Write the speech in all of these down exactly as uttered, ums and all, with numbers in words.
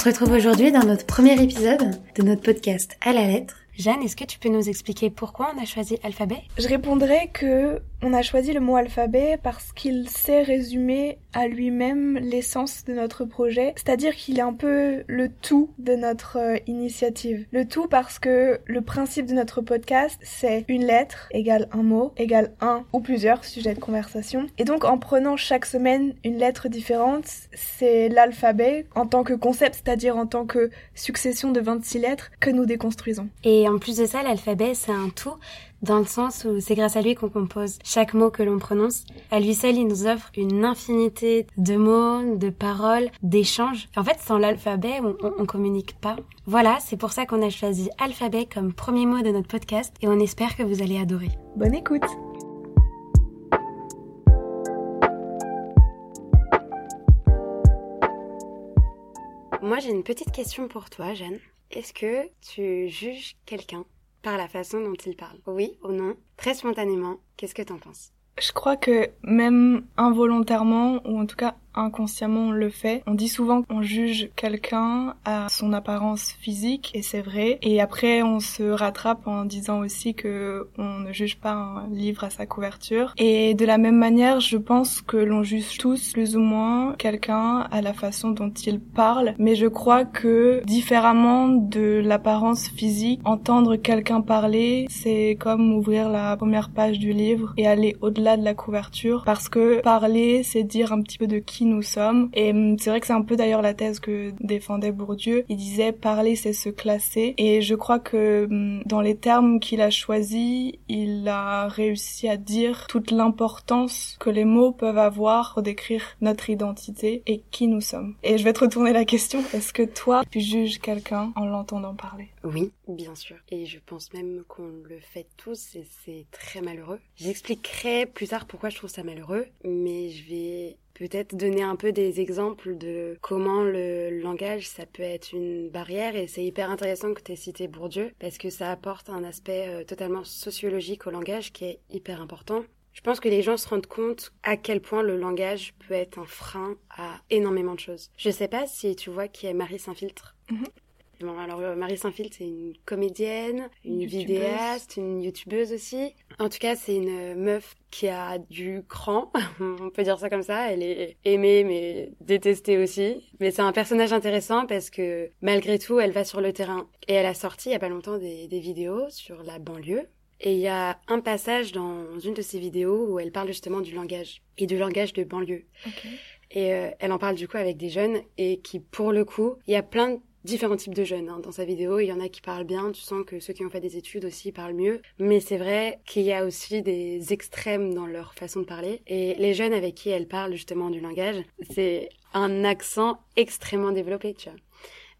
se retrouve aujourd'hui dans notre premier épisode de notre podcast À la Lettre. Jeanne, est-ce que tu peux nous expliquer pourquoi on a choisi Alphabet ? Je répondrais que on a choisi le mot Alphabet parce qu'il sait résumer à lui-même l'essence de notre projet, c'est-à-dire qu'il est un peu le tout de notre initiative. Le tout parce que le principe de notre podcast, c'est une lettre égale un mot égale un ou plusieurs sujets de conversation. Et donc en prenant chaque semaine une lettre différente, c'est l'alphabet en tant que concept, c'est-à-dire en tant que succession de vingt-six lettres que nous déconstruisons. Et en plus de ça, l'alphabet, c'est un tout. Dans le sens où c'est grâce à lui qu'on compose chaque mot que l'on prononce. À lui seul, il nous offre une infinité de mots, de paroles, d'échanges. En fait, sans l'alphabet, on, on communique pas. Voilà, c'est pour ça qu'on a choisi Alphabet comme premier mot de notre podcast et on espère que vous allez adorer. Bonne écoute! Moi, j'ai une petite question pour toi, Jeanne. Est-ce que tu juges quelqu'un par la façon dont il parle? Oui ou non? Très spontanément, qu'est-ce que t'en penses? Je crois que même involontairement, ou en tout cas inconsciemment, on le fait. On dit souvent qu'on juge quelqu'un à son apparence physique, et c'est vrai. Et après, on se rattrape en disant aussi que on ne juge pas un livre à sa couverture. Et de la même manière, je pense que l'on juge tous plus ou moins quelqu'un à la façon dont il parle. Mais je crois que, différemment de l'apparence physique, entendre quelqu'un parler, c'est comme ouvrir la première page du livre et aller au-delà de la couverture, parce que parler, c'est dire un petit peu de qui nous sommes. Et c'est vrai que c'est un peu d'ailleurs la thèse que défendait Bourdieu. Il disait parler c'est se classer, et je crois que dans les termes qu'il a choisis, il a réussi à dire toute l'importance que les mots peuvent avoir pour décrire notre identité et qui nous sommes. Et je vais te retourner la question, est-ce que toi tu juges quelqu'un en l'entendant parler? Oui, bien sûr, et je pense même qu'on le fait tous et c'est très malheureux. J'expliquerai plus tard pourquoi je trouve ça malheureux, mais je vais peut-être donner un peu des exemples de comment le langage, ça peut être une barrière. Et c'est hyper intéressant que tu aies cité Bourdieu, parce que ça apporte un aspect totalement sociologique au langage qui est hyper important. Je pense que les gens se rendent compte à quel point le langage peut être un frein à énormément de choses. Je sais pas si tu vois qui est Marie Saint-Filtre. Mmh. Bon, alors Marie Saint-Filtre, c'est une comédienne, une YouTubeuse. Vidéaste, une youtubeuse aussi. En tout cas, c'est une meuf qui a du cran, on peut dire ça comme ça. Elle est aimée mais détestée aussi. Mais c'est un personnage intéressant parce que malgré tout, elle va sur le terrain. Et elle a sorti il y a pas longtemps des, des vidéos sur la banlieue. Et il y a un passage dans une de ses vidéos où elle parle justement du langage et du langage de banlieue. Okay. Et euh, elle en parle du coup avec des jeunes et qui, pour le coup, il y a plein de différents types de jeunes, hein. Dans sa vidéo, il y en a qui parlent bien, tu sens que ceux qui ont fait des études aussi parlent mieux, mais c'est vrai qu'il y a aussi des extrêmes dans leur façon de parler, et les jeunes avec qui elle parle justement du langage, c'est un accent extrêmement développé, tu vois.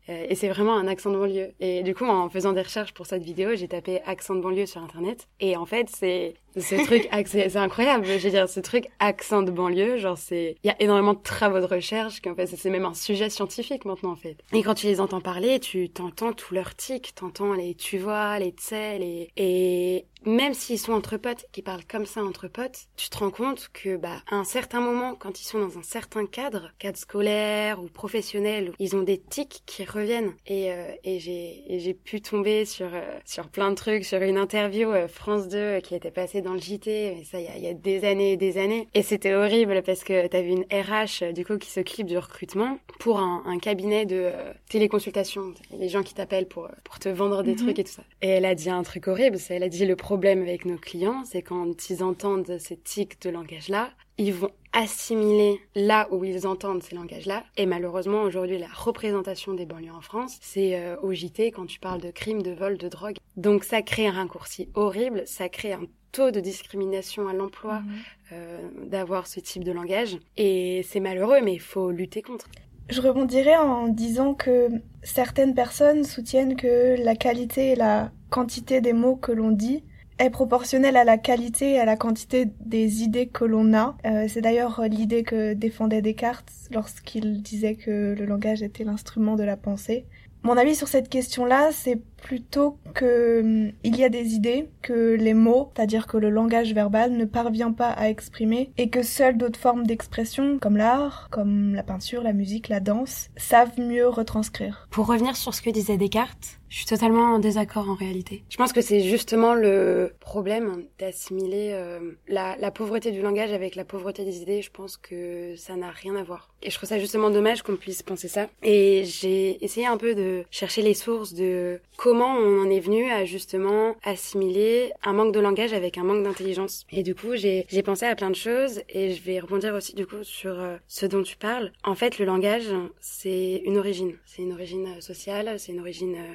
Et c'est vraiment un accent de banlieue. Et du coup, en faisant des recherches pour cette vidéo, j'ai tapé accent de banlieue sur internet. Et en fait, c'est ce truc, c'est, c'est incroyable. Je veux dire, ce truc accent de banlieue, genre c'est, il y a énormément de travaux de recherche qui en fait, c'est même un sujet scientifique maintenant en fait. Et quand tu les entends parler, tu t'entends tout leur tic, t'entends les tu vois, les t'sais, les et même s'ils sont entre potes, qu'ils parlent comme ça entre potes, tu te rends compte que, bah, à un certain moment, quand ils sont dans un certain cadre, cadre scolaire ou professionnel, ils ont des tics qui reviennent. Et, euh, et j'ai, et j'ai pu tomber sur, euh, sur plein de trucs, sur une interview euh, France deux euh, qui était passée dans le J T, mais ça, il y a, y a des années et des années. Et c'était horrible parce que t'avais une R H, euh, du coup, qui s'occupe du recrutement pour un, un cabinet de euh, téléconsultation. Les gens qui t'appellent pour, euh, pour te vendre des mm-hmm. trucs et tout ça. Et elle a dit un truc horrible, c'est, elle a dit le problème avec nos clients, c'est quand ils entendent ces tics de langage-là, ils vont assimiler là où ils entendent ces langages-là. Et malheureusement, aujourd'hui, la représentation des banlieues en France, c'est euh, au J T quand tu parles de crimes, de vols, de drogue. Donc ça crée un raccourci horrible, ça crée un taux de discrimination à l'emploi mmh. euh, d'avoir ce type de langage. Et c'est malheureux, mais il faut lutter contre. Je rebondirais en disant que certaines personnes soutiennent que la qualité et la quantité des mots que l'on dit est proportionnelle à la qualité et à la quantité des idées que l'on a. Euh, c'est d'ailleurs l'idée que défendait Descartes lorsqu'il disait que le langage était l'instrument de la pensée. Mon avis sur cette question-là, c'est plutôt qu'il y a des idées que les mots, c'est-à-dire que le langage verbal, ne parvient pas à exprimer et que seules d'autres formes d'expression, comme l'art, comme la peinture, la musique, la danse, savent mieux retranscrire. Pour revenir sur ce que disait Descartes, je suis totalement en désaccord en réalité. Je pense que c'est justement le problème d'assimiler euh, la, la pauvreté du langage avec la pauvreté des idées. Je pense que ça n'a rien à voir. Et je trouve ça justement dommage qu'on puisse penser ça. Et j'ai essayé un peu de chercher les sources de comment on en est venu à justement assimiler un manque de langage avec un manque d'intelligence. Et du coup, j'ai, j'ai pensé à plein de choses et je vais rebondir aussi du coup sur euh, ce dont tu parles. En fait, le langage, c'est une origine. C'est une origine sociale, c'est une origine... Euh,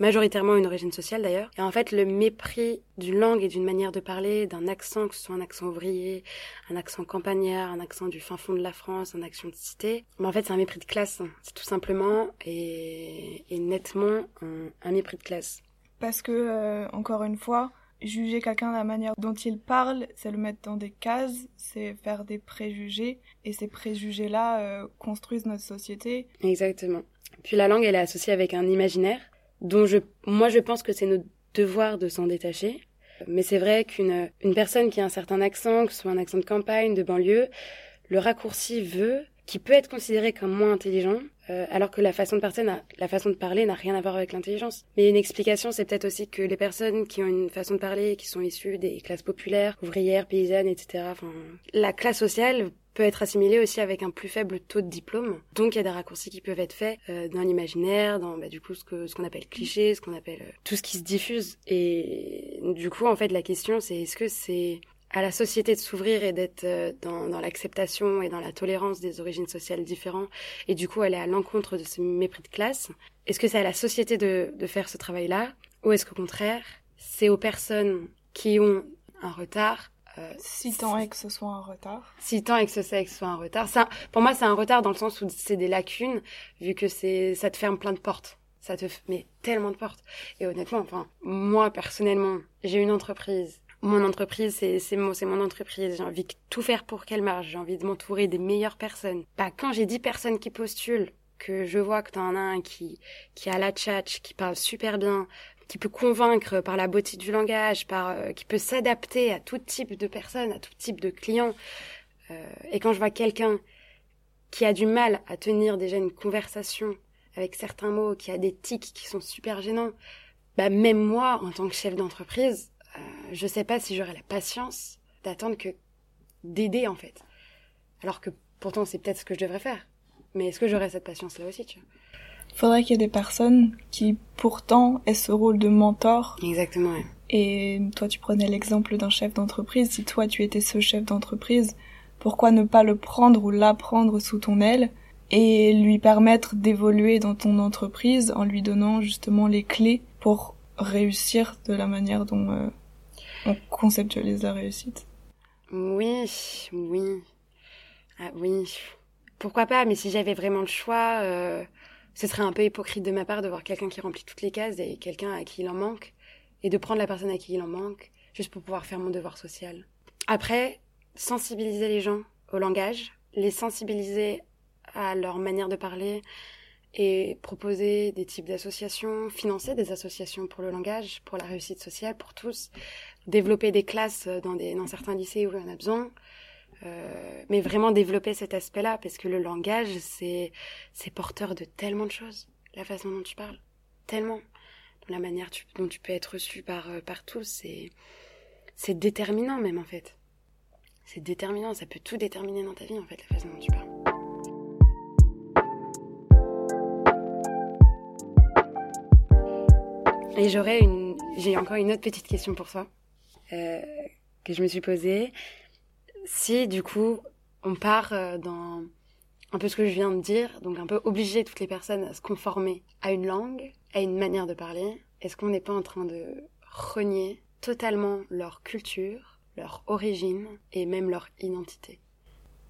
majoritairement une origine sociale d'ailleurs. Et en fait, le mépris d'une langue et d'une manière de parler, d'un accent, que ce soit un accent ouvrier, un accent campagnard, un accent du fin fond de la France, un accent de cité, mais en fait, c'est un mépris de classe. C'est tout simplement et, et nettement un, un mépris de classe. Parce que, euh, encore une fois, juger quelqu'un de la manière dont il parle, c'est le mettre dans des cases, c'est faire des préjugés, et ces préjugés-là euh, construisent notre société. Exactement. Puis la langue, elle est associée avec un imaginaire, dont je, moi je pense que c'est notre devoir de s'en détacher. Mais c'est vrai qu'une une personne qui a un certain accent, que ce soit un accent de campagne, de banlieue, le raccourci veut, qui peut être considéré comme moins intelligent, euh, alors que la façon de parler, la façon de parler n'a rien à voir avec l'intelligence. Mais une explication, c'est peut-être aussi que les personnes qui ont une façon de parler, qui sont issues des classes populaires, ouvrières, paysannes, et cetera, enfin, la classe sociale peut être assimilée aussi avec un plus faible taux de diplôme. Donc il y a des raccourcis qui peuvent être faits euh, dans l'imaginaire, dans bah, du coup ce que ce qu'on appelle cliché, ce qu'on appelle euh, tout ce qui se diffuse. Et du coup en fait la question c'est est-ce que c'est à la société de s'ouvrir et d'être euh, dans, dans l'acceptation et dans la tolérance des origines sociales différentes et du coup aller à l'encontre de ce mépris de classe. Est-ce que c'est à la société de, de faire ce travail-là ou est-ce qu'au contraire c'est aux personnes qui ont un retard? Euh, si tant est que ce soit un retard. Si tant est que ce soit un retard. Ça, pour moi, c'est un retard dans le sens où c'est des lacunes, vu que c'est, ça te ferme plein de portes. Ça te met tellement de portes. Et honnêtement, enfin, moi, personnellement, j'ai une entreprise. Mon entreprise, c'est, c'est mon, c'est mon entreprise. J'ai envie de tout faire pour qu'elle marche. J'ai envie de m'entourer des meilleures personnes. Bah, quand j'ai dix personnes qui postulent, que je vois que t'en as un qui, qui a la tchatche, qui parle super bien, qui peut convaincre par la beauté du langage, par euh, qui peut s'adapter à tout type de personnes, à tout type de clients. Euh, et quand je vois quelqu'un qui a du mal à tenir déjà une conversation avec certains mots, qui a des tics qui sont super gênants, bah même moi, en tant que chef d'entreprise, euh, je sais pas si j'aurai la patience d'attendre que d'aider, en fait. Alors que pourtant, c'est peut-être ce que je devrais faire. Mais est-ce que j'aurai cette patience-là aussi, tu vois ? Faudrait qu'il y ait des personnes qui, pourtant, aient ce rôle de mentor. Exactement, oui. Et toi, tu prenais l'exemple d'un chef d'entreprise. Si toi, tu étais ce chef d'entreprise, pourquoi ne pas le prendre ou la prendre sous ton aile et lui permettre d'évoluer dans ton entreprise en lui donnant justement les clés pour réussir de la manière dont euh, on conceptualise la réussite? Oui, oui. Ah oui. Pourquoi pas? Mais si j'avais vraiment le choix... Euh... Ce serait un peu hypocrite de ma part de voir quelqu'un qui remplit toutes les cases et quelqu'un à qui il en manque, et de prendre la personne à qui il en manque, juste pour pouvoir faire mon devoir social. Après, sensibiliser les gens au langage, les sensibiliser à leur manière de parler, et proposer des types d'associations, financer des associations pour le langage, pour la réussite sociale, pour tous, développer des classes dans, des, dans certains lycées où il y en a besoin... Euh, mais vraiment développer cet aspect-là, parce que le langage, c'est, c'est porteur de tellement de choses. La façon dont tu parles, tellement. La manière tu, dont tu peux être reçu par, par tous, c'est, c'est déterminant même, en fait. C'est déterminant, ça peut tout déterminer dans ta vie, en fait, la façon dont tu parles. Et j'aurais une... J'ai encore une autre petite question pour toi, euh, que je me suis posée. Si, du coup, on part dans un peu ce que je viens de dire, donc un peu obliger toutes les personnes à se conformer à une langue, à une manière de parler, est-ce qu'on n'est pas en train de renier totalement leur culture, leur origine et même leur identité?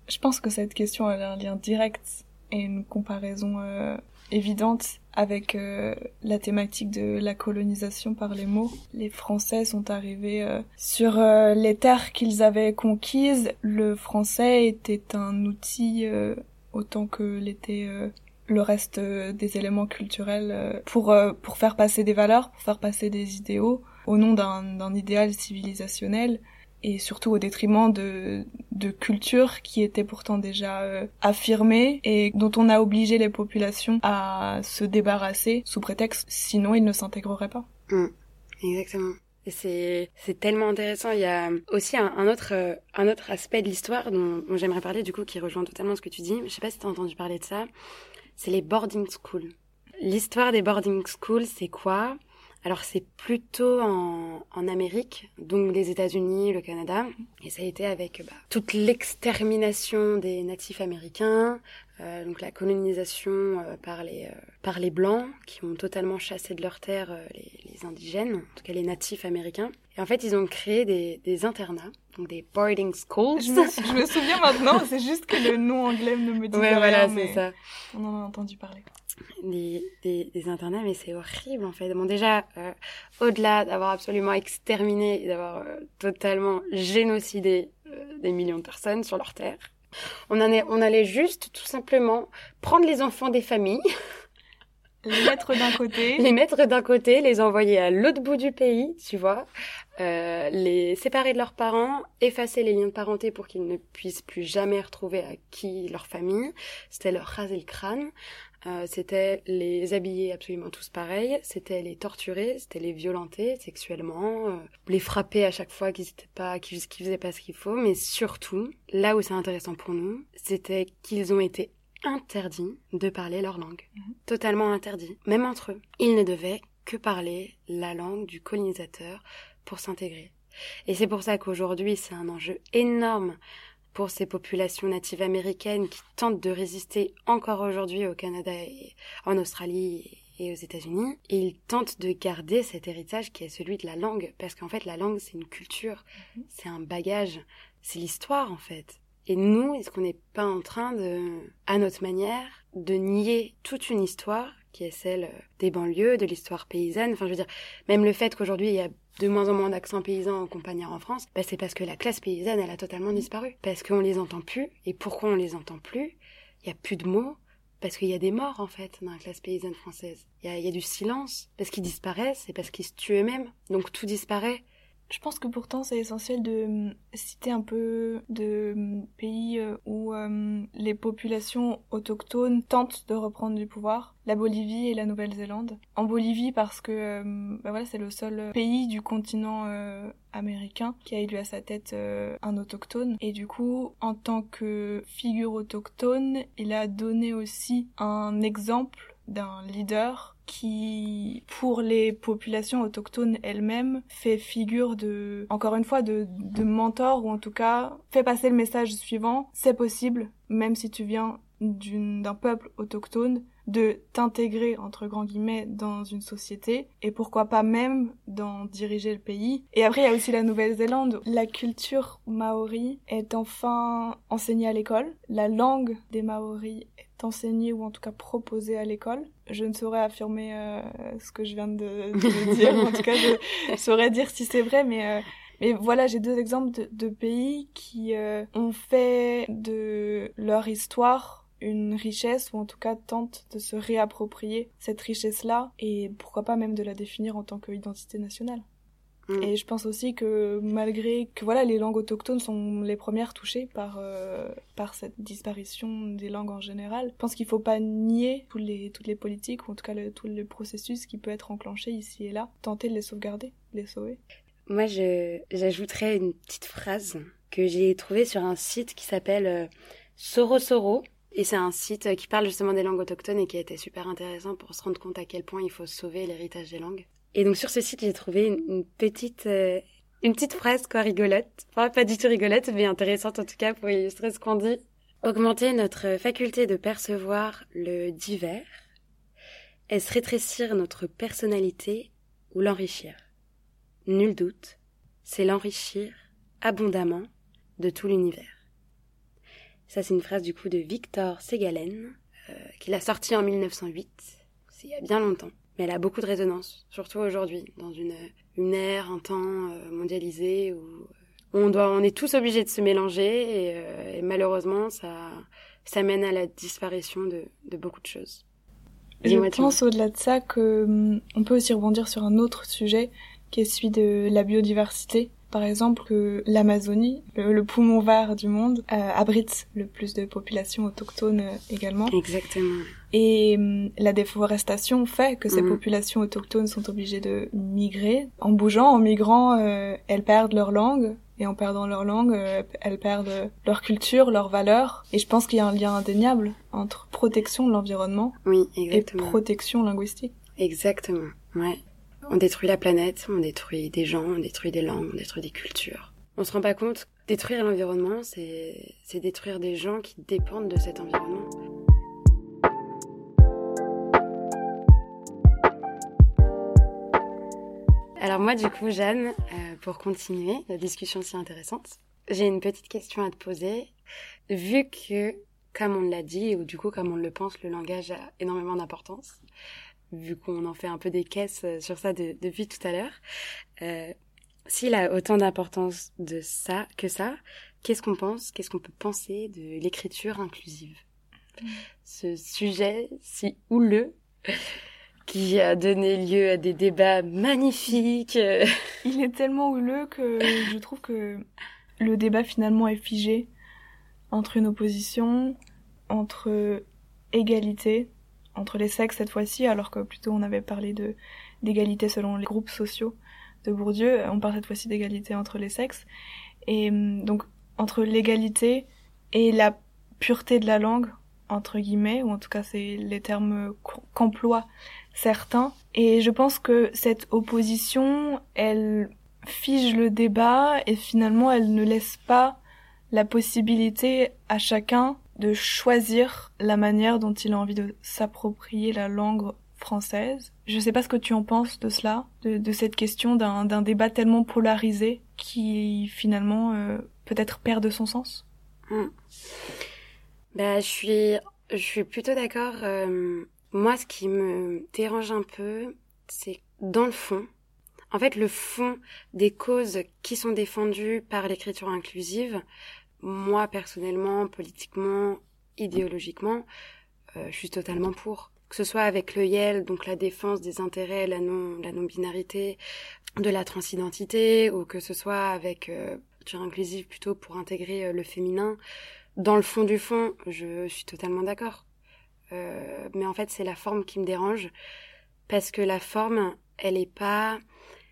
Je pense que cette question elle a un lien direct et une comparaison euh, évidente avec euh, la thématique de la colonisation par les mots. Les Français sont arrivés euh, sur euh, les terres qu'ils avaient conquises. Le français était un outil euh, autant que l'était euh, le reste des éléments culturels pour pour faire passer des valeurs, pour faire passer des idéaux au nom d'un d'un idéal civilisationnel et surtout au détriment de de cultures qui étaient pourtant déjà affirmées et dont on a obligé les populations à se débarrasser sous prétexte sinon ils ne s'intégreraient pas. Mmh, exactement. C'est, c'est tellement intéressant. Il y a aussi un, un autre, un autre aspect de l'histoire dont, dont j'aimerais parler, du coup, qui rejoint totalement ce que tu dis. Je sais pas si t'as entendu parler de ça. C'est les boarding schools. L'histoire des boarding schools, c'est quoi? Alors, c'est plutôt en, en Amérique, donc les États-Unis, le Canada. Et ça a été avec, bah, toute l'extermination des natifs américains, euh, donc la colonisation euh, par les, euh, par les Blancs, qui ont totalement chassé de leurs terres euh, les, les indigènes, en tout cas les natifs américains. Et en fait, ils ont créé des, des internats, donc des boarding schools. Je me, je me souviens maintenant, c'est juste que le nom anglais ne me dit ouais, rien, voilà, mais c'est ça. On en a entendu parler. Des, des, des internats, mais c'est horrible en fait. Bon, déjà, euh, au-delà d'avoir absolument exterminé et d'avoir euh, totalement génocidé euh, des millions de personnes sur leur terre, on, en est, on allait juste tout simplement prendre les enfants des familles, les mettre d'un côté, les mettre d'un côté, les envoyer à l'autre bout du pays, tu vois, euh, les séparer de leurs parents, effacer les liens de parenté pour qu'ils ne puissent plus jamais retrouver à qui leur famille. C'était leur raser le crâne. Euh, c'était les habiller absolument tous pareils, c'était les torturer, c'était les violenter sexuellement, euh, les frapper à chaque fois qu'ils étaient pas, qu'ils, qu'ils faisaient pas ce qu'il faut, mais surtout, là où c'est intéressant pour nous, c'était qu'ils ont été interdits de parler leur langue. Mmh. Totalement interdits, même entre eux. Ils ne devaient que parler la langue du colonisateur pour s'intégrer. Et c'est pour ça qu'aujourd'hui, c'est un enjeu énorme pour ces populations natives américaines qui tentent de résister encore aujourd'hui au Canada et en Australie et aux États-Unis. Et ils tentent de garder cet héritage qui est celui de la langue, parce qu'en fait, la langue, c'est une culture, mmh. c'est un bagage, c'est l'histoire, en fait. Et nous, est-ce qu'on n'est pas en train de, à notre manière, de nier toute une histoire qui est celle des banlieues, de l'histoire paysanne. Enfin, je veux dire, même le fait qu'aujourd'hui, il y a de moins en moins d'accents paysans en campagnard en France, bah, c'est parce que la classe paysanne, elle a totalement disparu. Parce qu'on les entend plus. Et pourquoi on les entend plus? Il y a plus de mots. Parce qu'il y a des morts, en fait, dans la classe paysanne française. Il y a, il y a du silence. Parce qu'ils disparaissent et parce qu'ils se tuent eux-mêmes. Donc tout disparaît. Je pense que pourtant c'est essentiel de citer un peu de pays où euh, les populations autochtones tentent de reprendre du pouvoir, la Bolivie et la Nouvelle-Zélande. En Bolivie parce que euh, bah voilà, c'est le seul pays du continent euh, américain qui a élu à sa tête euh, un autochtone. Et du coup, en tant que figure autochtone, il a donné aussi un exemple d'un leader qui, pour les populations autochtones elles-mêmes, fait figure de, encore une fois, de, de mentor, ou en tout cas, fait passer le message suivant, c'est possible, même si tu viens d'une, d'un peuple autochtone, de t'intégrer, entre grands guillemets, dans une société, et pourquoi pas même d'en diriger le pays. Et après, il y a aussi la Nouvelle-Zélande. La culture maori est enfin enseignée à l'école. La langue des maoris est enseignée, ou en tout cas proposée à l'école. Je ne saurais affirmer euh, ce que je viens de, de dire, en tout cas je saurais dire si c'est vrai, mais, euh, mais voilà, j'ai deux exemples de, de pays qui euh, ont fait de leur histoire une richesse, ou en tout cas tentent de se réapproprier cette richesse-là, et pourquoi pas même de la définir en tant qu'identité nationale. Mmh. Et je pense aussi que malgré que voilà, les langues autochtones sont les premières touchées par, euh, par cette disparition des langues en général, je pense qu'il ne faut pas nier toutes les, toutes les politiques, ou en tout cas le, tout le processus qui peut être enclenché ici et là, tenter de les sauvegarder, de les sauver. Moi, je, j'ajouterais une petite phrase que j'ai trouvée sur un site qui s'appelle euh, Sorosoro. Et c'est un site qui parle justement des langues autochtones et qui a été super intéressant pour se rendre compte à quel point il faut sauver l'héritage des langues. Et donc sur ce site, j'ai trouvé une, une petite euh, une petite phrase quoi rigolote. Enfin, pas du tout rigolote, mais intéressante en tout cas pour illustrer ce qu'on dit. Augmenter notre faculté de percevoir le divers, est-ce rétrécir notre personnalité ou l'enrichir? Nul doute, c'est l'enrichir abondamment de tout l'univers. Ça, c'est une phrase du coup de Victor Segalen, euh, qu'il a sortie en mille neuf cent huit, c'est il y a bien longtemps. Mais elle a beaucoup de résonance, surtout aujourd'hui, dans une, une ère, un temps euh, mondialisé où on, doit, on est tous obligés de se mélanger et, euh, et malheureusement, ça, ça mène à la disparition de, de beaucoup de choses. Dis-moi, je pense au-delà de ça qu'on peut aussi rebondir sur un autre sujet qui est celui de la biodiversité. Par exemple, que l'Amazonie, le, le poumon vert du monde, euh, abrite le plus de populations autochtones euh, également. Exactement. Et euh, la déforestation fait que ces mmh. populations autochtones sont obligées de migrer. En bougeant, en migrant, euh, elles perdent leur langue. Et en perdant leur langue, euh, elles perdent leur culture, leurs valeurs. Et je pense qu'il y a un lien indéniable entre protection de l'environnement oui, exactement. et protection linguistique. Exactement, ouais. On détruit la planète, on détruit des gens, on détruit des langues, on détruit des cultures. On se rend pas compte, détruire l'environnement, c'est, c'est détruire des gens qui dépendent de cet environnement. Alors moi du coup, Jeanne, euh, pour continuer la discussion si intéressante, j'ai une petite question à te poser. Vu que, comme on l'a dit, ou du coup comme on le pense, le langage a énormément d'importance, vu qu'on en fait un peu des caisses sur ça de, depuis tout à l'heure, euh, s'il a autant d'importance de ça que ça, qu'est-ce qu'on pense, qu'est-ce qu'on peut penser de l'écriture inclusive ? Mmh. Ce sujet si houleux qui a donné lieu à des débats magnifiques. Il est tellement houleux que je trouve que le débat finalement est figé entre une opposition, entre égalité, entre les sexes cette fois-ci, alors que plutôt on avait parlé de, d'égalité selon les groupes sociaux de Bourdieu, on parle cette fois-ci d'égalité entre les sexes, et donc entre l'égalité et la pureté de la langue, entre guillemets, ou en tout cas c'est les termes qu'emploient certains, et je pense que cette opposition, elle fige le débat, et finalement elle ne laisse pas la possibilité à chacun de choisir la manière dont il a envie de s'approprier la langue française. Je sais pas ce que tu en penses de cela, de, de cette question d'un, d'un débat tellement polarisé qui finalement euh, peut-être perd de son sens. Mmh. Bah, je suis, je suis plutôt d'accord. Euh, moi, ce qui me dérange un peu, c'est dans le fond. En fait, le fond des causes qui sont défendues par l'écriture inclusive, moi, personnellement, politiquement, idéologiquement, euh, je suis totalement pour. Que ce soit avec le Y E L, donc la défense des intérêts, la non, la non-binarité, de la transidentité, ou que ce soit avec euh, culture inclusive plutôt pour intégrer euh, le féminin. Dans le fond du fond, je suis totalement d'accord. Euh, mais en fait, c'est la forme qui me dérange, parce que la forme, elle est pas,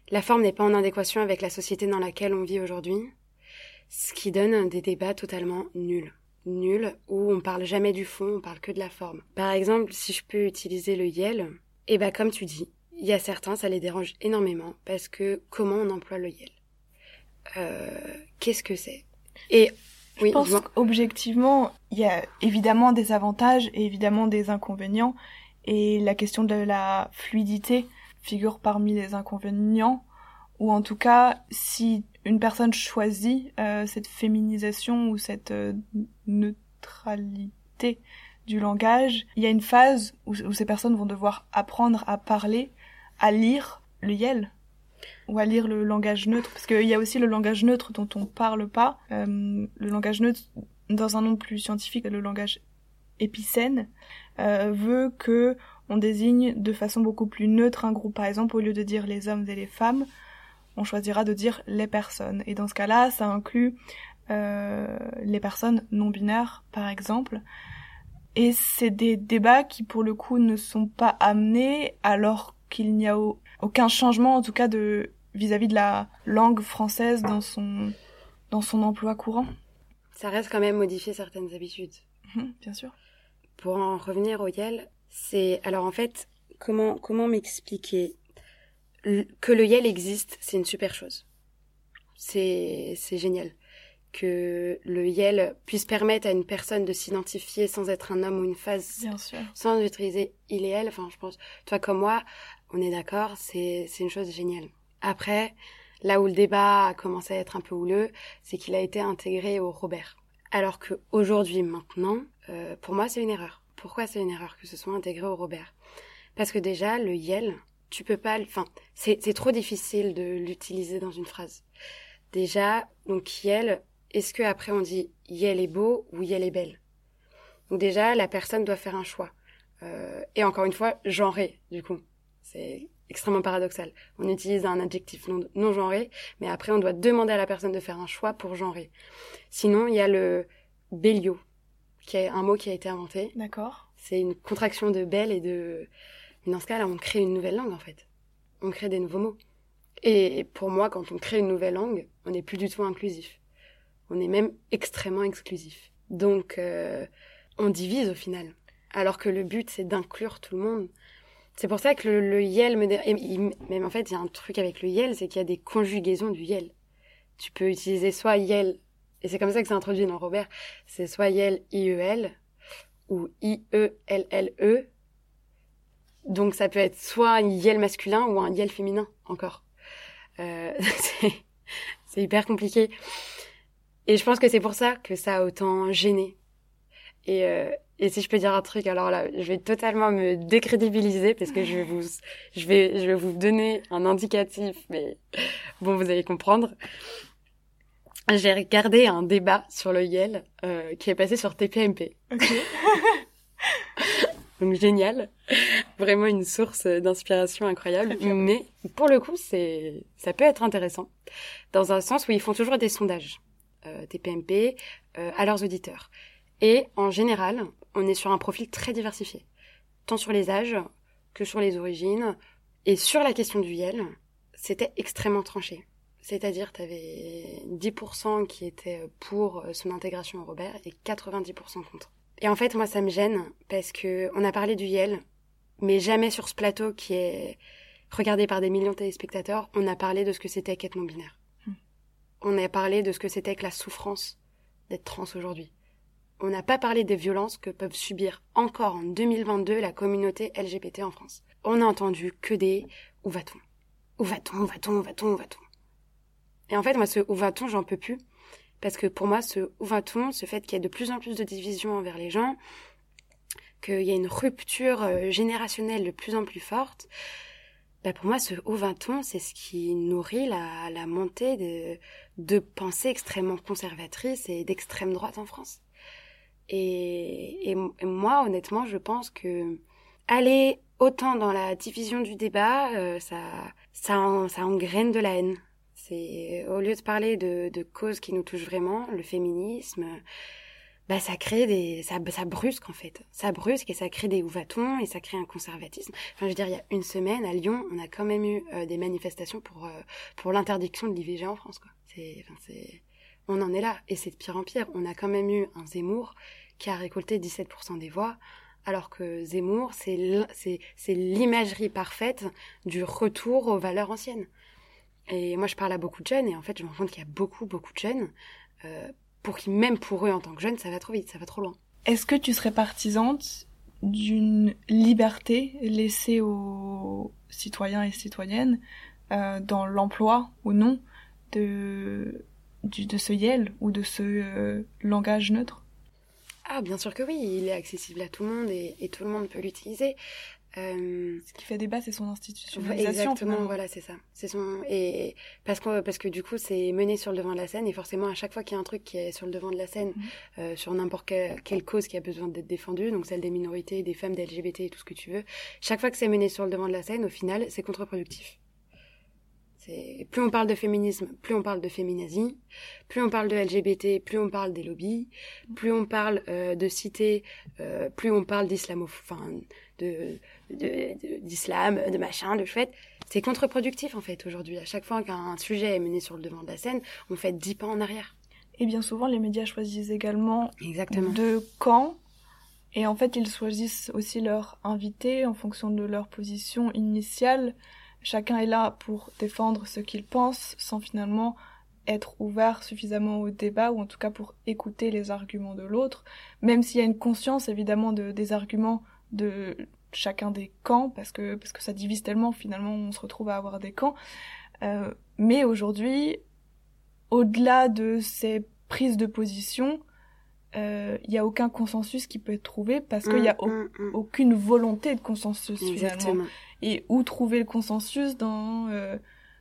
la forme n'est pas en adéquation avec la société dans laquelle on vit aujourd'hui. Ce qui donne des débats totalement nuls. Nuls, où on parle jamais du fond, on parle que de la forme. Par exemple, si je peux utiliser le Y E L, et ben comme tu dis, il y a certains, ça les dérange énormément, parce que comment on emploie le Y E L ? Euh, qu'est-ce que c'est ? Et je oui, pense moi... qu'objectivement, il y a évidemment des avantages et évidemment des inconvénients, et la question de la fluidité figure parmi les inconvénients, ou en tout cas, si une personne choisit euh, cette féminisation ou cette euh, neutralité du langage, il y a une phase où, où ces personnes vont devoir apprendre à parler, à lire le Y E L ou à lire le langage neutre, parce qu'il y a aussi le langage neutre dont on parle pas, euh, le langage neutre dans un nom plus scientifique, le langage épicène, euh, veut que on désigne de façon beaucoup plus neutre un groupe. Par exemple, au lieu de dire les hommes et les femmes, on choisira de dire les personnes. Et dans ce cas-là, ça inclut euh, les personnes non-binaires, par exemple. Et c'est des débats qui, pour le coup, ne sont pas amenés, alors qu'il n'y a au- aucun changement, en tout cas, de vis-à-vis de la langue française dans son, dans son emploi courant. Ça reste quand même modifier certaines habitudes. Mmh, bien sûr. Pour en revenir au Y E L, c'est... Alors, en fait, comment, comment m'expliquer ? Que le Y E L existe, c'est une super chose. C'est, c'est génial. Que le Y E L puisse permettre à une personne de s'identifier sans être un homme ou une phase. Bien sûr. Sans utiliser il et elle. Enfin, je pense, toi comme moi, on est d'accord, c'est, c'est une chose géniale. Après, là où le débat a commencé à être un peu houleux, c'est qu'il a été intégré au Robert. Alors que aujourd'hui, maintenant, euh, pour moi, c'est une erreur. Pourquoi c'est une erreur que ce soit intégré au Robert ? Parce que déjà, le Y E L, tu peux pas, enfin, c'est, c'est trop difficile de l'utiliser dans une phrase. Déjà, donc, Y E L, est-ce que après on dit Y E L est beau ou Y E L est belle ? Donc déjà, la personne doit faire un choix. Euh, et encore une fois, genré, du coup. C'est extrêmement paradoxal. On utilise un adjectif non, non genré, mais après, on doit demander à la personne de faire un choix pour genrer. Sinon, il y a le Béliot, qui est un mot qui a été inventé. D'accord. C'est une contraction de belle et de... Mais dans ce cas-là, on crée une nouvelle langue, en fait. On crée des nouveaux mots. Et pour moi, quand on crée une nouvelle langue, on n'est plus du tout inclusif. On est même extrêmement exclusif. Donc, euh, on divise au final. Alors que le but, c'est d'inclure tout le monde. C'est pour ça que le, le yel... Me dé... il, même en fait, il y a un truc avec le yel, c'est qu'il y a des conjugaisons du yel. Tu peux utiliser soit yel... Et c'est comme ça que c'est introduit dans Robert. C'est soit yel, I E L, ou I E L L E. Donc, ça peut être soit un yel masculin ou un yel féminin, encore. Euh, c'est, c'est hyper compliqué. Et je pense que c'est pour ça que ça a autant gêné. Et, euh, et si je peux dire un truc, alors là, je vais totalement me décrédibiliser parce que je vais vous, je vais, je vais vous donner un indicatif, mais bon, vous allez comprendre. J'ai regardé un débat sur le yel euh, qui est passé sur T P M P. Ok. Donc génial, vraiment une source d'inspiration incroyable. Mais pour le coup, c'est, ça peut être intéressant dans un sens où ils font toujours des sondages euh, T P M P euh, à leurs auditeurs. Et en général, on est sur un profil très diversifié, tant sur les âges que sur les origines. Et sur la question du yel, c'était extrêmement tranché. C'est-à-dire, t'avais dix pour cent qui étaient pour son intégration au Robert et quatre-vingt-dix pour cent contre. Et en fait, moi, ça me gêne parce que on a parlé du yel, mais jamais sur ce plateau qui est regardé par des millions de téléspectateurs, on a parlé de ce que c'était qu'être non-binaire. Mmh. On a parlé de ce que c'était que la souffrance d'être trans aujourd'hui. On n'a pas parlé des violences que peuvent subir encore en deux mille vingt-deux la communauté L G B T en France. On n'a entendu que des « où va-t-on ? Où va-t-on ? Où va-t-on ? Où va-t-on ? Où va-t-on ? » Et en fait, moi, ce « où va-t-on », j'en peux plus. Parce que pour moi, ce où va-t-on, ce fait qu'il y a de plus en plus de divisions envers les gens, qu'il y a une rupture générationnelle de plus en plus forte, bah pour moi, ce où va-t-on, c'est ce qui nourrit la, la montée de, de pensées extrêmement conservatrices et d'extrême droite en France. Et, et, et moi, honnêtement, je pense que aller autant dans la division du débat, euh, ça, ça, en, ça engraine de la haine. C'est, au lieu de parler de, de causes qui nous touchent vraiment, le féminisme, bah ça crée des, ça, ça brusque en fait, ça brusque et ça crée des où va-t-on et ça crée un conservatisme. Enfin, je veux dire, il y a une semaine à Lyon, on a quand même eu euh, des manifestations pour euh, pour l'interdiction de l'I V G en France, quoi. C'est, enfin c'est, on en est là et c'est de pire en pire. On a quand même eu un Zemmour qui a récolté dix-sept pour cent des voix, alors que Zemmour c'est c'est c'est l'imagerie parfaite du retour aux valeurs anciennes. Et moi, je parle à beaucoup de jeunes, et en fait, je me rends compte qu'il y a beaucoup, beaucoup de jeunes, euh, pour qui, même pour eux, en tant que jeunes, ça va trop vite, ça va trop loin. Est-ce que tu serais partisante d'une liberté laissée aux citoyens et citoyennes euh, dans l'emploi ou non de, du, de ce yel ou de ce euh, langage neutre ? Ah, bien sûr que oui, il est accessible à tout le monde, et, et tout le monde peut l'utiliser. Euh... Ce qui fait débat, c'est son institutionnalisation. Exactement, finalement. Voilà, c'est ça. C'est son et parce que parce que du coup, c'est mené sur le devant de la scène et forcément à chaque fois qu'il y a un truc qui est sur le devant de la scène, mmh. euh, sur n'importe quelle, quelle cause qui a besoin d'être défendue, donc celle des minorités, des femmes, des L G B T et tout ce que tu veux, chaque fois que c'est mené sur le devant de la scène, au final, c'est contre-productif. C'est plus on parle de féminisme, plus on parle de féminazie, plus on parle de L G B T, plus on parle des lobbies, plus on parle euh, de cité, euh, plus on parle d'islamophobie, enfin de, de, de d'islam, de machin, de chouette. C'est contre-productif en fait aujourd'hui. À chaque fois qu'un sujet est mené sur le devant de la scène, on fait dix pas en arrière. Et bien souvent, les médias choisissent également Exactement. Deux camps. Et en fait, ils choisissent aussi leurs invités en fonction de leur position initiale. Chacun est là pour défendre ce qu'il pense sans finalement être ouvert suffisamment au débat ou en tout cas pour écouter les arguments de l'autre, même s'il y a une conscience évidemment de, des arguments de chacun des camps parce que, parce que ça divise tellement, finalement on se retrouve à avoir des camps. Euh, mais aujourd'hui, au-delà de ces prises de position, il euh, n'y a aucun consensus qui peut être trouvé parce qu'il n'y a au- mmh, mmh. aucune volonté de consensus Exactement. Finalement. Et où trouver le consensus dans, euh,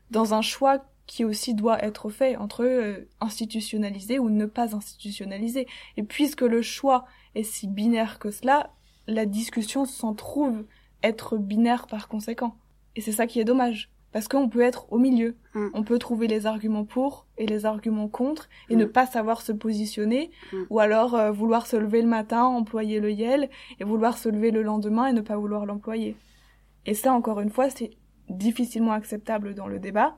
dans un choix qui aussi doit être fait entre euh, institutionnaliser ou ne pas institutionnaliser. Et puisque le choix est si binaire que cela, la discussion s'en trouve être binaire par conséquent. Et c'est ça qui est dommage. Parce qu'on peut être au milieu. Mm. On peut trouver les arguments pour et les arguments contre et mm. ne pas savoir se positionner mm. ou alors euh, vouloir se lever le matin, employer le yel et vouloir se lever le lendemain et ne pas vouloir l'employer. Et ça, encore une fois, c'est difficilement acceptable dans le débat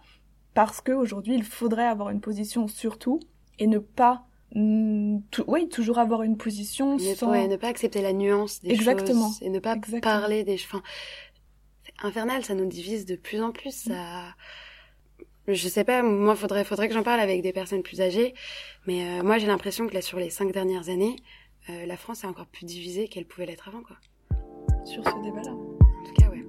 parce qu'aujourd'hui, il faudrait avoir une position sur tout et ne pas... Mm, t- oui, toujours avoir une position ne, sans... Ouais, ne pas accepter la nuance des Exactement. Choses et ne pas Exactement. Parler des... Enfin, infernal, ça nous divise de plus en plus, ça... Je sais pas, moi, faudrait, faudrait que j'en parle avec des personnes plus âgées, mais euh, moi, j'ai l'impression que là, sur les cinq dernières années, euh, la France est encore plus divisée qu'elle pouvait l'être avant, quoi. Sur ce débat-là. En tout cas, ouais.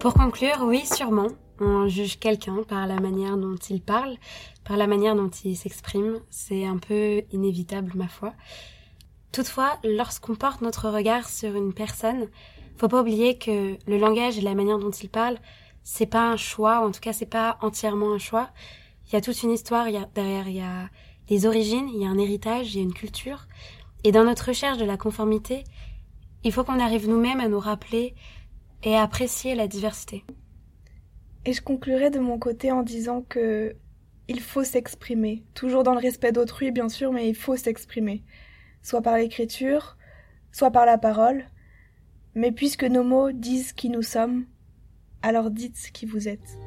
Pour conclure, oui, sûrement, on juge quelqu'un par la manière dont il parle, par la manière dont il s'exprime, c'est un peu inévitable, ma foi. Toutefois, lorsqu'on porte notre regard sur une personne, faut pas oublier que le langage et la manière dont il parle, c'est pas un choix, ou en tout cas c'est pas entièrement un choix. Il y a toute une histoire, il y a, derrière, il y a des origines, il y a un héritage, il y a une culture. Et dans notre recherche de la conformité, il faut qu'on arrive nous-mêmes à nous rappeler et à apprécier la diversité. Et je conclurai de mon côté en disant que il faut s'exprimer, toujours dans le respect d'autrui bien sûr, mais il faut s'exprimer. Soit par l'écriture, soit par la parole. Mais puisque nos mots disent qui nous sommes, alors dites qui vous êtes.